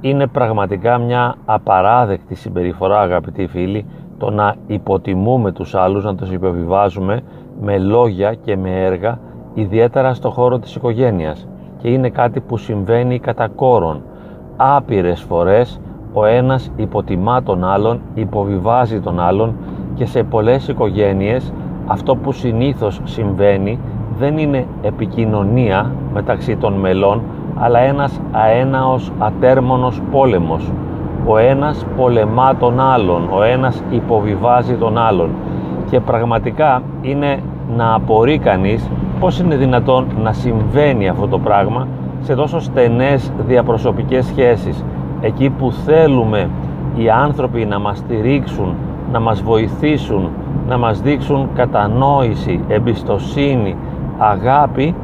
Είναι πραγματικά μια απαράδεκτη συμπεριφορά, αγαπητοί φίλοι, το να υποτιμούμε τους άλλους, να τους υποβιβάζουμε με λόγια και με έργα, ιδιαίτερα στο χώρο της οικογένειας. Και είναι κάτι που συμβαίνει κατά κόρον. Άπειρες φορές ο ένας υποτιμά τον άλλον, υποβιβάζει τον άλλον, και σε πολλές οικογένειες αυτό που συνήθως συμβαίνει δεν είναι επικοινωνία μεταξύ των μελών, αλλά ένας αέναος, ατέρμονος πόλεμος. Ο ένας πολεμά τον άλλον, ο ένας υποβιβάζει τον άλλον, και πραγματικά είναι να απορεί κανείς πώς είναι δυνατόν να συμβαίνει αυτό το πράγμα σε τόσο στενές διαπροσωπικές σχέσεις, εκεί που θέλουμε οι άνθρωποι να μας στηρίξουν, να μας βοηθήσουν, να μας δείξουν κατανόηση, εμπιστοσύνη, αγάπη.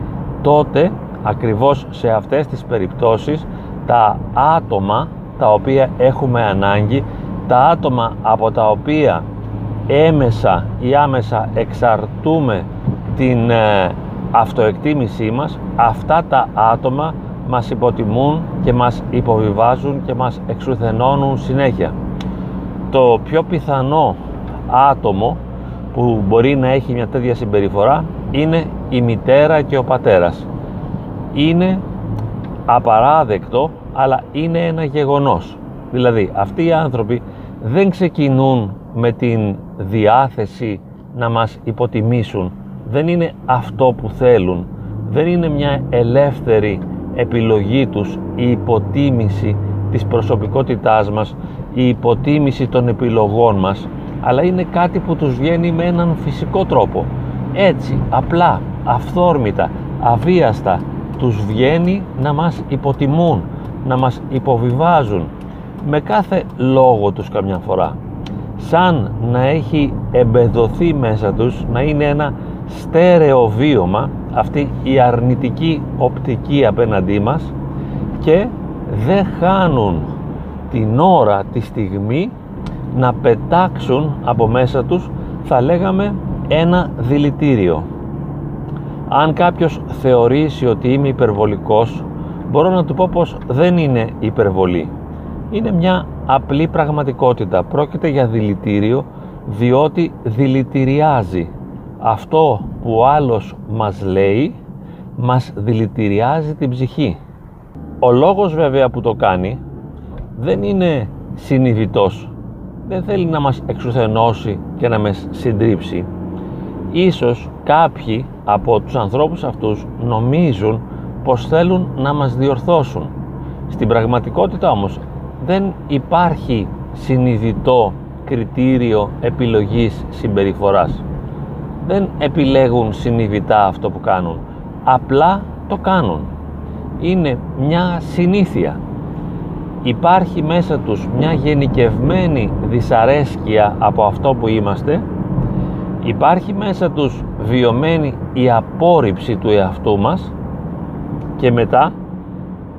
Τότε ακριβώς σε αυτές τις περιπτώσεις τα άτομα τα οποία έχουμε ανάγκη, τα άτομα από τα οποία έμεσα ή άμεσα εξαρτούμε την αυτοεκτίμησή μας, αυτά τα άτομα μας υποτιμούν και μας υποβιβάζουν και μας εξουθενώνουν συνέχεια. Το πιο πιθανό άτομο που μπορεί να έχει μια τέτοια συμπεριφορά είναι η μητέρα και ο πατέρας. Είναι απαράδεκτο, αλλά είναι ένα γεγονός. Δηλαδή αυτοί οι άνθρωποι δεν ξεκινούν με την διάθεση να μας υποτιμήσουν. Δεν είναι αυτό που θέλουν. Δεν είναι μια ελεύθερη επιλογή τους η υποτίμηση της προσωπικότητάς μας, η υποτίμηση των επιλογών μας, αλλά είναι κάτι που τους βγαίνει με έναν φυσικό τρόπο. Έτσι, απλά, αυθόρμητα, αβίαστα τους βγαίνει να μας υποτιμούν, να μας υποβιβάζουν με κάθε λόγο τους καμιά φορά, σαν να έχει εμπεδωθεί μέσα τους, να είναι ένα στέρεο βίωμα αυτή η αρνητική οπτική απέναντί μας, και δεν χάνουν την ώρα, τη στιγμή να πετάξουν από μέσα τους, θα λέγαμε, ένα δηλητήριο. Αν κάποιος θεωρήσει ότι είμαι υπερβολικός, μπορώ να του πω πως δεν είναι υπερβολή. Είναι μια απλή πραγματικότητα. Πρόκειται για δηλητήριο, διότι δηλητηριάζει. Αυτό που άλλος μας λέει, μας δηλητηριάζει την ψυχή. Ο λόγος βέβαια που το κάνει δεν είναι συνειδητός. Δεν θέλει να μας εξουθενώσει και να μας συντρίψει. Ίσως κάποιοι από τους ανθρώπους αυτούς νομίζουν πως θέλουν να μας διορθώσουν. Στην πραγματικότητα όμως δεν υπάρχει συνειδητό κριτήριο επιλογής συμπεριφοράς. Δεν επιλέγουν συνειδητά αυτό που κάνουν, απλά το κάνουν. Είναι μια συνήθεια. Υπάρχει μέσα τους μια γενικευμένη δυσαρέσκεια από αυτό που είμαστε. Υπάρχει μέσα τους βιωμένη η απόρριψη του εαυτού μας, και μετά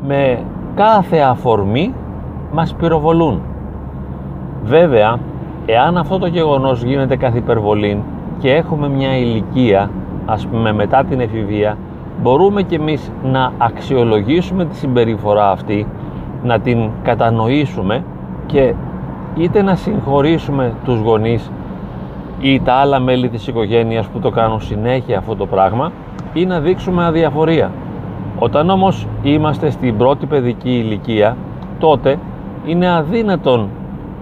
με κάθε αφορμή μας πυροβολούν. Βέβαια, εάν αυτό το γεγονός γίνεται καθ' υπερβολήν και έχουμε μια ηλικία, ας πούμε μετά την εφηβεία, μπορούμε και εμείς να αξιολογήσουμε τη συμπεριφορά αυτή, να την κατανοήσουμε και είτε να συγχωρήσουμε τους γονείς ή τα άλλα μέλη της οικογένειας που το κάνουν συνέχεια αυτό το πράγμα, ή να δείξουμε αδιαφορία. Όταν όμως είμαστε στην πρώτη παιδική ηλικία, τότε είναι αδύνατον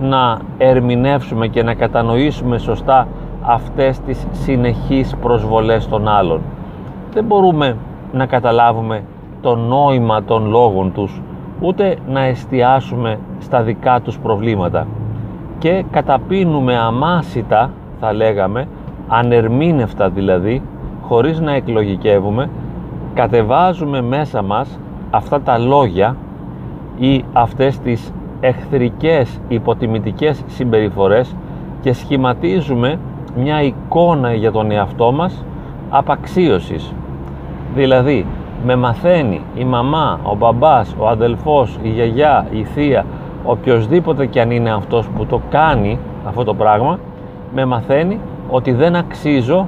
να ερμηνεύσουμε και να κατανοήσουμε σωστά αυτές τις συνεχείς προσβολές των άλλων. Δεν μπορούμε να καταλάβουμε το νόημα των λόγων τους, ούτε να εστιάσουμε στα δικά τους προβλήματα, και καταπίνουμε αμάσιτα, θα λέγαμε, ανερμήνευτα δηλαδή, χωρίς να εκλογικεύουμε, κατεβάζουμε μέσα μας αυτά τα λόγια ή αυτές τις εχθρικές υποτιμητικές συμπεριφορές και σχηματίζουμε μια εικόνα για τον εαυτό μας απαξίωσης. Δηλαδή, με μαθαίνει η μαμά, ο μπαμπάς, ο αδελφός, η γιαγιά, η θεία, οποιοσδήποτε κι αν είναι αυτός που το κάνει αυτό το πράγμα, με μαθαίνει ότι δεν αξίζω,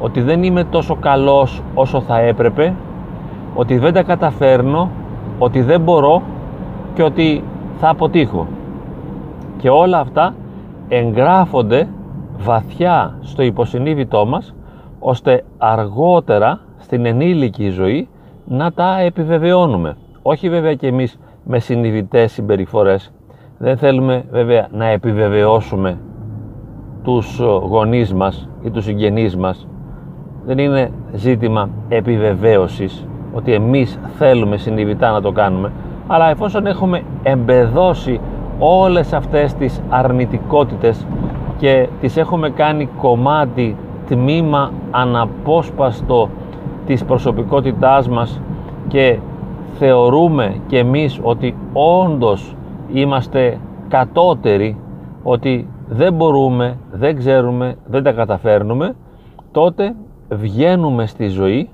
ότι δεν είμαι τόσο καλός όσο θα έπρεπε, ότι δεν τα καταφέρνω, ότι δεν μπορώ, και ότι θα αποτύχω. Και όλα αυτά εγγράφονται βαθιά στο υποσυνείδητό μας, ώστε αργότερα στην ενήλικη ζωή να τα επιβεβαιώνουμε. Όχι βέβαια και εμείς με συνειδητές συμπεριφορές. Δεν θέλουμε βέβαια να επιβεβαιώσουμε τους γονείς μας ή τους συγγενείς μας. Δεν είναι ζήτημα επιβεβαίωσης ότι εμείς θέλουμε συνειδητά να το κάνουμε, αλλά εφόσον έχουμε εμπεδώσει όλες αυτές τις αρνητικότητες και τις έχουμε κάνει κομμάτι, τμήμα αναπόσπαστο της προσωπικότητάς μας και θεωρούμε και εμείς ότι όντως είμαστε κατώτεροι, ότι δεν μπορούμε, δεν ξέρουμε, δεν τα καταφέρνουμε, τότε βγαίνουμε στη ζωή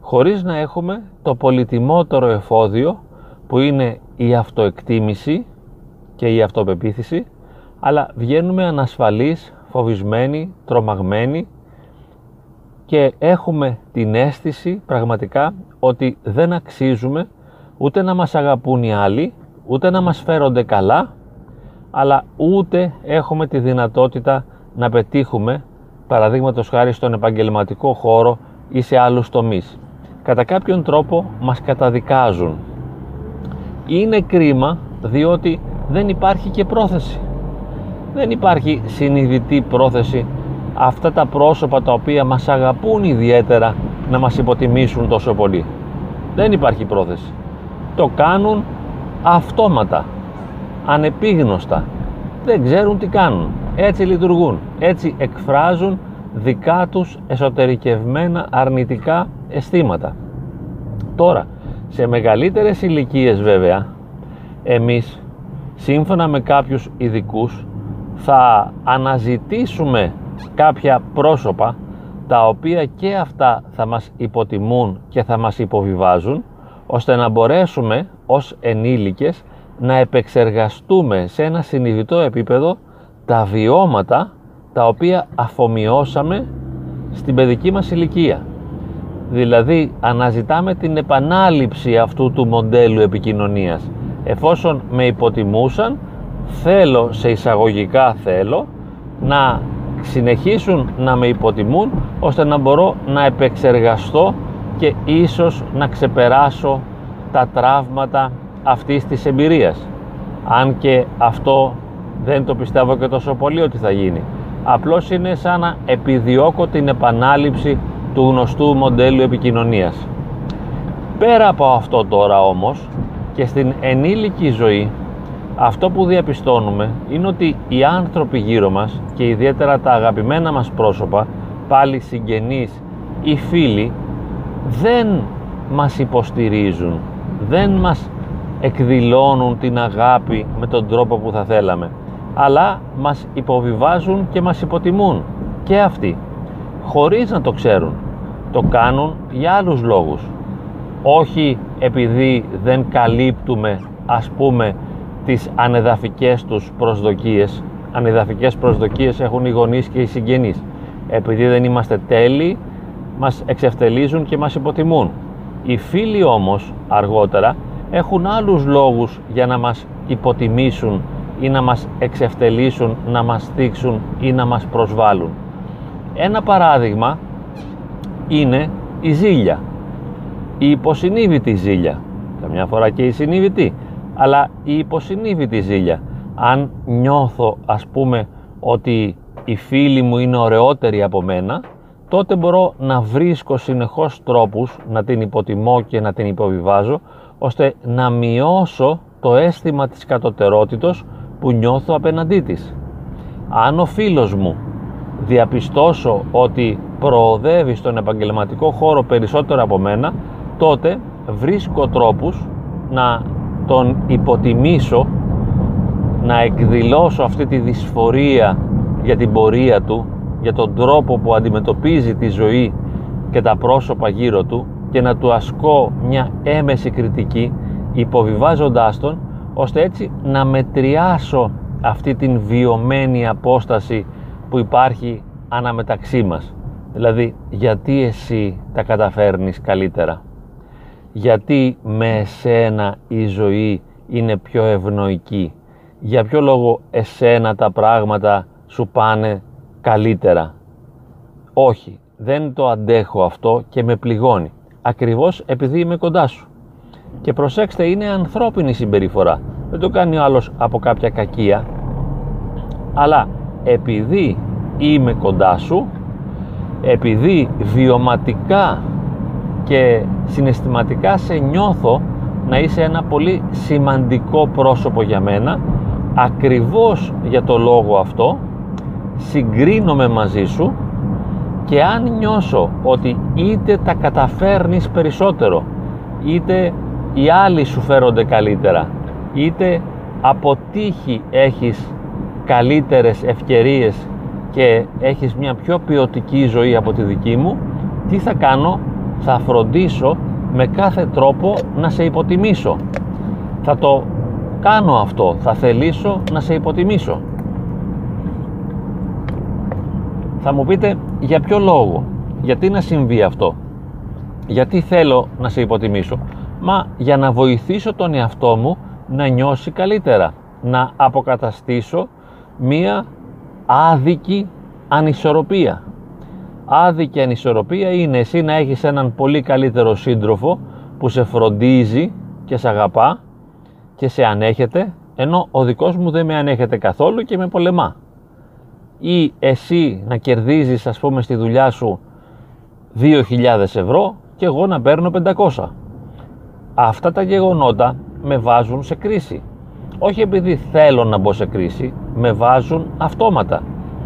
χωρίς να έχουμε το πολυτιμότερο εφόδιο που είναι η αυτοεκτίμηση και η αυτοπεποίθηση, αλλά βγαίνουμε ανασφαλείς, φοβισμένοι, τρομαγμένοι και έχουμε την αίσθηση πραγματικά ότι δεν αξίζουμε ούτε να μας αγαπούν οι άλλοι, ούτε να μας φέρονται καλά, αλλά ούτε έχουμε τη δυνατότητα να πετύχουμε, παραδείγματος χάρη στον επαγγελματικό χώρο ή σε άλλους τομείς. Κατά κάποιον τρόπο μας καταδικάζουν. Είναι κρίμα, διότι δεν υπάρχει και πρόθεση. Δεν υπάρχει συνειδητή πρόθεση αυτά τα πρόσωπα τα οποία μας αγαπούν ιδιαίτερα να μας υποτιμήσουν τόσο πολύ. Δεν υπάρχει πρόθεση. Το κάνουν αυτόματα, ανεπίγνωστα. Δεν ξέρουν τι κάνουν. Έτσι λειτουργούν. Έτσι εκφράζουν δικά τους εσωτερικευμένα αρνητικά αισθήματα. Τώρα, σε μεγαλύτερες ηλικίες βέβαια, εμείς σύμφωνα με κάποιους ειδικούς θα αναζητήσουμε κάποια πρόσωπα τα οποία και αυτά θα μας υποτιμούν και θα μας υποβιβάζουν, ώστε να μπορέσουμε ως ενήλικες να επεξεργαστούμε σε ένα συνειδητό επίπεδο τα βιώματα τα οποία αφομοιώσαμε στην παιδική μας ηλικία. Δηλαδή αναζητάμε την επανάληψη αυτού του μοντέλου επικοινωνίας. Εφόσον με υποτιμούσαν, θέλω, σε εισαγωγικά θέλω, να συνεχίσουν να με υποτιμούν, ώστε να μπορώ να επεξεργαστώ και ίσως να ξεπεράσω τα τραύματα αυτής της εμπειρίας. Αν και αυτό δεν το πιστεύω και τόσο πολύ ότι θα γίνει. Απλώς είναι σαν να επιδιώκω την επανάληψη του γνωστού μοντέλου επικοινωνίας. Πέρα από αυτό τώρα όμως, και στην ενήλικη ζωή αυτό που διαπιστώνουμε είναι ότι οι άνθρωποι γύρω μας και ιδιαίτερα τα αγαπημένα μας πρόσωπα, πάλι συγγενείς ή φίλοι, δεν μας υποστηρίζουν, δεν μας εκδηλώνουν την αγάπη με τον τρόπο που θα θέλαμε, αλλά μας υποβιβάζουν και μας υποτιμούν και αυτοί, χωρίς να το ξέρουν. Το κάνουν για άλλους λόγους, όχι επειδή δεν καλύπτουμε, ας πούμε, τις ανεδαφικές τους προσδοκίες. Ανεδαφικές προσδοκίες έχουν οι γονείς και οι συγγενείς. Επειδή δεν είμαστε τέλειοι, μας εξευτελίζουν και μας υποτιμούν. Οι φίλοι όμως αργότερα έχουν άλλους λόγους για να μας υποτιμήσουν ή να μας εξευτελίσουν, να μας θίξουν ή να μας προσβάλλουν. Ένα παράδειγμα είναι η ζήλια, η υποσυνείδητη ζήλια, καμιά φορά και η συνείδητη, αλλά η υποσυνείδητη ζήλια. Αν νιώθω, ας πούμε, ότι οι φίλοι μου είναι ωραιότεροι από μένα, τότε μπορώ να βρίσκω συνεχώς τρόπους να την υποτιμώ και να την υποβιβάζω, ώστε να μειώσω το αίσθημα της κατωτερότητος που νιώθω απέναντί της. Αν ο φίλος μου διαπιστώσω ότι προοδεύει στον επαγγελματικό χώρο περισσότερο από μένα, τότε βρίσκω τρόπους να τον υποτιμήσω, να εκδηλώσω αυτή τη δυσφορία για την πορεία του, για τον τρόπο που αντιμετωπίζει τη ζωή και τα πρόσωπα γύρω του, και να του ασκώ μια έμεση κριτική, υποβιβάζοντάς τον, ώστε έτσι να μετριάσω αυτή την βιωμένη απόσταση που υπάρχει αναμεταξύ μας. Δηλαδή, γιατί εσύ τα καταφέρνεις καλύτερα, γιατί με εσένα η ζωή είναι πιο ευνοϊκή. Για ποιο λόγο εσένα τα πράγματα σου πάνε καλύτερα? Όχι, δεν το αντέχω αυτό και με πληγώνει. Ακριβώς επειδή είμαι κοντά σου. Και προσέξτε, είναι ανθρώπινη συμπεριφορά. Δεν το κάνει ο άλλος από κάποια κακία. Αλλά επειδή είμαι κοντά σου, επειδή βιωματικά και συναισθηματικά σε νιώθω να είσαι ένα πολύ σημαντικό πρόσωπο για μένα, ακριβώς για το λόγο αυτό συγκρίνομαι μαζί σου, και αν νιώσω ότι είτε τα καταφέρνεις περισσότερο, είτε οι άλλοι σου φέρονται καλύτερα, είτε από τύχη έχεις καλύτερες ευκαιρίες και έχεις μια πιο ποιοτική ζωή από τη δική μου, τι θα κάνω? Θα φροντίσω με κάθε τρόπο να σε υποτιμήσω. Θα το κάνω αυτό, θα θελήσω να σε υποτιμήσω. Θα μου πείτε, για ποιο λόγο, γιατί να συμβεί αυτό, γιατί θέλω να σε υποτιμήσω? Μα για να βοηθήσω τον εαυτό μου να νιώσει καλύτερα, να αποκαταστήσω μία άδικη ανισορροπία. Άδικη ανισορροπία είναι εσύ να έχεις έναν πολύ καλύτερο σύντροφο που σε φροντίζει και σε αγαπά και σε ανέχεται, ενώ ο δικός μου δεν με ανέχεται καθόλου και με πολεμά. Ή εσύ να κερδίζεις, ας πούμε, στη δουλειά σου 2.000 ευρώ και εγώ να παίρνω 500. Αυτά τα γεγονότα με βάζουν σε κρίση. Όχι επειδή θέλω να μπω σε κρίση, με βάζουν αυτόματα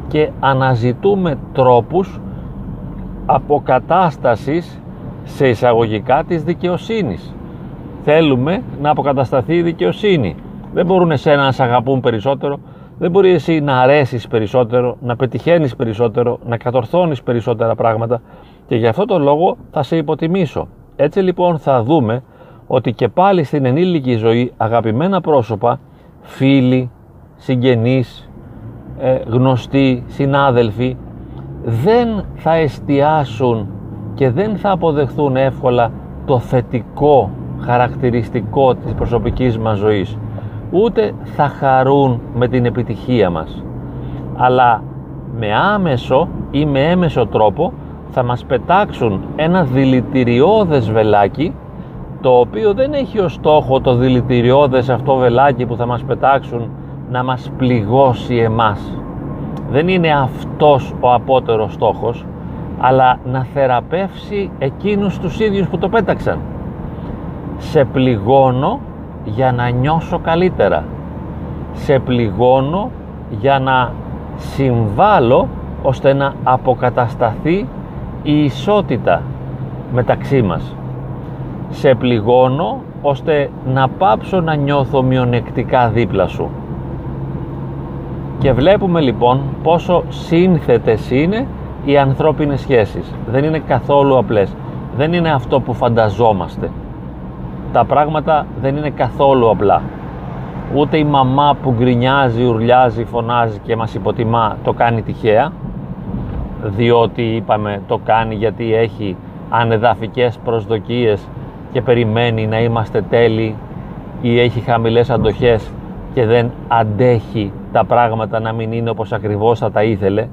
και αναζητούμε τρόπους αποκατάστασης, σε εισαγωγικά, της δικαιοσύνης. Θέλουμε να αποκατασταθεί η δικαιοσύνη. Δεν μπορούν εσένα να σε αγαπούν περισσότερο, δεν μπορεί εσύ να αρέσεις περισσότερο, να πετυχαίνεις περισσότερο, να κατορθώνεις περισσότερα πράγματα, και γι' αυτό το λόγο θα σε υποτιμήσω. Έτσι λοιπόν θα δούμε ότι και πάλι στην ενήλικη ζωή αγαπημένα πρόσωπα, φίλοι, συγγενείς, γνωστοί, συνάδελφοι, δεν θα εστιάσουν και δεν θα αποδεχθούν εύκολα το θετικό χαρακτηριστικό της προσωπικής μας ζωής, ούτε θα χαρούν με την επιτυχία μας, αλλά με άμεσο ή με έμεσο τρόπο θα μας πετάξουν ένα δηλητηριώδες βελάκι, το οποίο δεν έχει ως στόχο το δηλητηριώδες αυτό βελάκι που θα μας πετάξουν να μας πληγώσει εμάς. Δεν είναι αυτός ο απότερος στόχος, αλλά να θεραπεύσει εκείνους τους ίδιους που το πέταξαν. Σε πληγώνω για να νιώσω καλύτερα. Σε πληγώνω για να συμβάλλω ώστε να αποκατασταθεί η ισότητα μεταξύ μας. Σε πληγώνω ώστε να πάψω να νιώθω μειονεκτικά δίπλα σου. Και βλέπουμε λοιπόν πόσο σύνθετες είναι οι ανθρώπινες σχέσεις. Δεν είναι καθόλου απλές. Δεν είναι αυτό που φανταζόμαστε. Τα πράγματα δεν είναι καθόλου απλά. Ούτε η μαμά που γκρινιάζει, ουρλιάζει, φωνάζει και μας υποτιμά το κάνει τυχαία, διότι είπαμε το κάνει γιατί έχει ανεδαφικές προσδοκίες και περιμένει να είμαστε τέλειοι, ή έχει χαμηλές αντοχές και δεν αντέχει τα πράγματα να μην είναι όπως ακριβώς θα τα ήθελε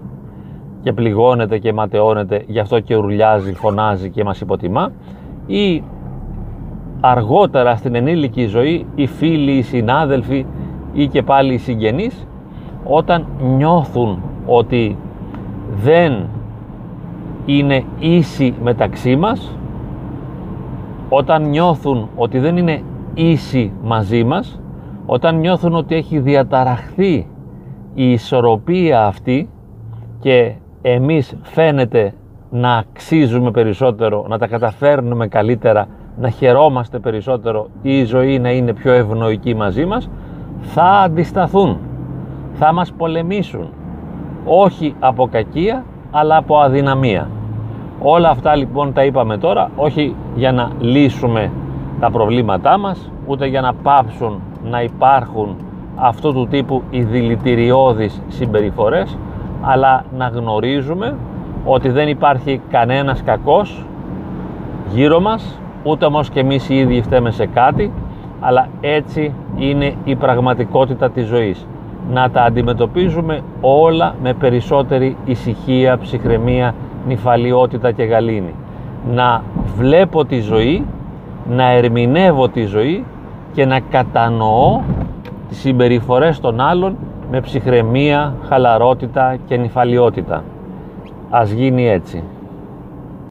και πληγώνεται και ματαιώνεται, γι' αυτό και ουρλιάζει, φωνάζει και μας υποτιμά. Ή αργότερα στην ενήλικη ζωή οι φίλοι, οι συνάδελφοι ή και πάλι οι συγγενείς, όταν νιώθουν ότι δεν είναι ίσοι μεταξύ μας, όταν νιώθουν ότι δεν είναι ίσοι μαζί μας, όταν νιώθουν ότι έχει διαταραχθεί η ισορροπία αυτή και εμείς φαίνεται να αξίζουμε περισσότερο, να τα καταφέρνουμε καλύτερα, να χαιρόμαστε περισσότερο, η ζωή να είναι πιο ευνοϊκή μαζί μας, θα αντισταθούν, θα μας πολεμήσουν, όχι από κακία αλλά από αδυναμία. Όλα αυτά λοιπόν τα είπαμε τώρα, όχι για να λύσουμε τα προβλήματά μας, ούτε για να πάψουν να υπάρχουν αυτού του τύπου οι δηλητηριώδεις συμπεριφορές, αλλά να γνωρίζουμε ότι δεν υπάρχει κανένας κακός γύρω μας, ούτε όμως και εμείς οι ίδιοι φταίμε σε κάτι, αλλά έτσι είναι η πραγματικότητα της ζωής. Να τα αντιμετωπίζουμε όλα με περισσότερη ησυχία, ψυχραιμία, νυφαλιότητα και γαλήνη. Να βλέπω τη ζωή, να ερμηνεύω τη ζωή και να κατανοώ τις συμπεριφορές των άλλων με ψυχραιμία, χαλαρότητα και νυφαλιότητα. Ας γίνει έτσι.